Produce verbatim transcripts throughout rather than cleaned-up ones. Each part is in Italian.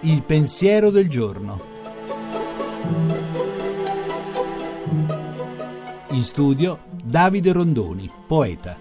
Il pensiero del giorno. In studio Davide Rondoni, poeta.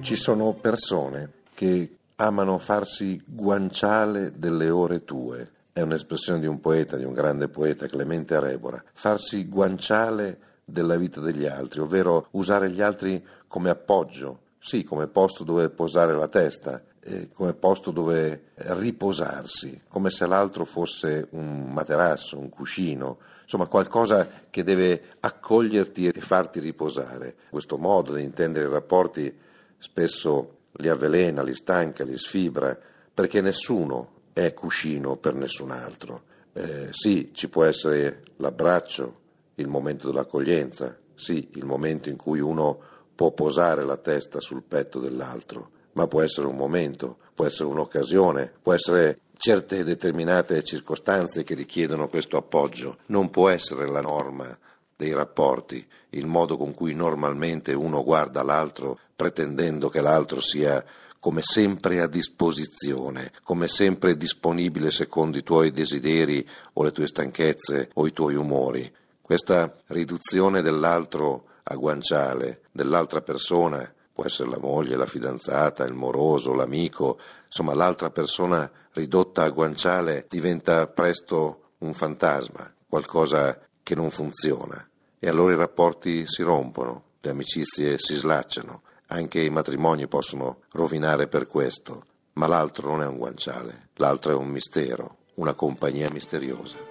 Ci sono persone che amano farsi guanciale delle ore tue. È un'espressione di un poeta, di un grande poeta, Clemente Rebora. Farsi guanciale della vita degli altri, ovvero usare gli altri come appoggio, sì, come posto dove posare la testa, eh, come posto dove riposarsi, come se l'altro fosse un materasso, un cuscino, insomma qualcosa che deve accoglierti e farti riposare. Questo modo di intendere i rapporti spesso li avvelena, li stanca, li sfibra, perché nessuno è cuscino per nessun altro. Eh, sì, ci può essere l'abbraccio, il momento dell'accoglienza, sì, il momento in cui uno può posare la testa sul petto dell'altro, ma può essere un momento, può essere un'occasione, può essere certe determinate circostanze che richiedono questo appoggio. Non può essere la norma dei rapporti, il modo con cui normalmente uno guarda l'altro pretendendo che l'altro sia come sempre a disposizione, come sempre disponibile secondo i tuoi desideri o le tue stanchezze o i tuoi umori. Questa riduzione dell'altro a guanciale, dell'altra persona, può essere la moglie, la fidanzata, il moroso, l'amico, insomma l'altra persona ridotta a guanciale diventa presto un fantasma, qualcosa che non funziona. E allora i rapporti si rompono, le amicizie si slacciano, anche i matrimoni possono rovinare per questo, ma l'altro non è un guanciale, l'altro è un mistero, una compagnia misteriosa.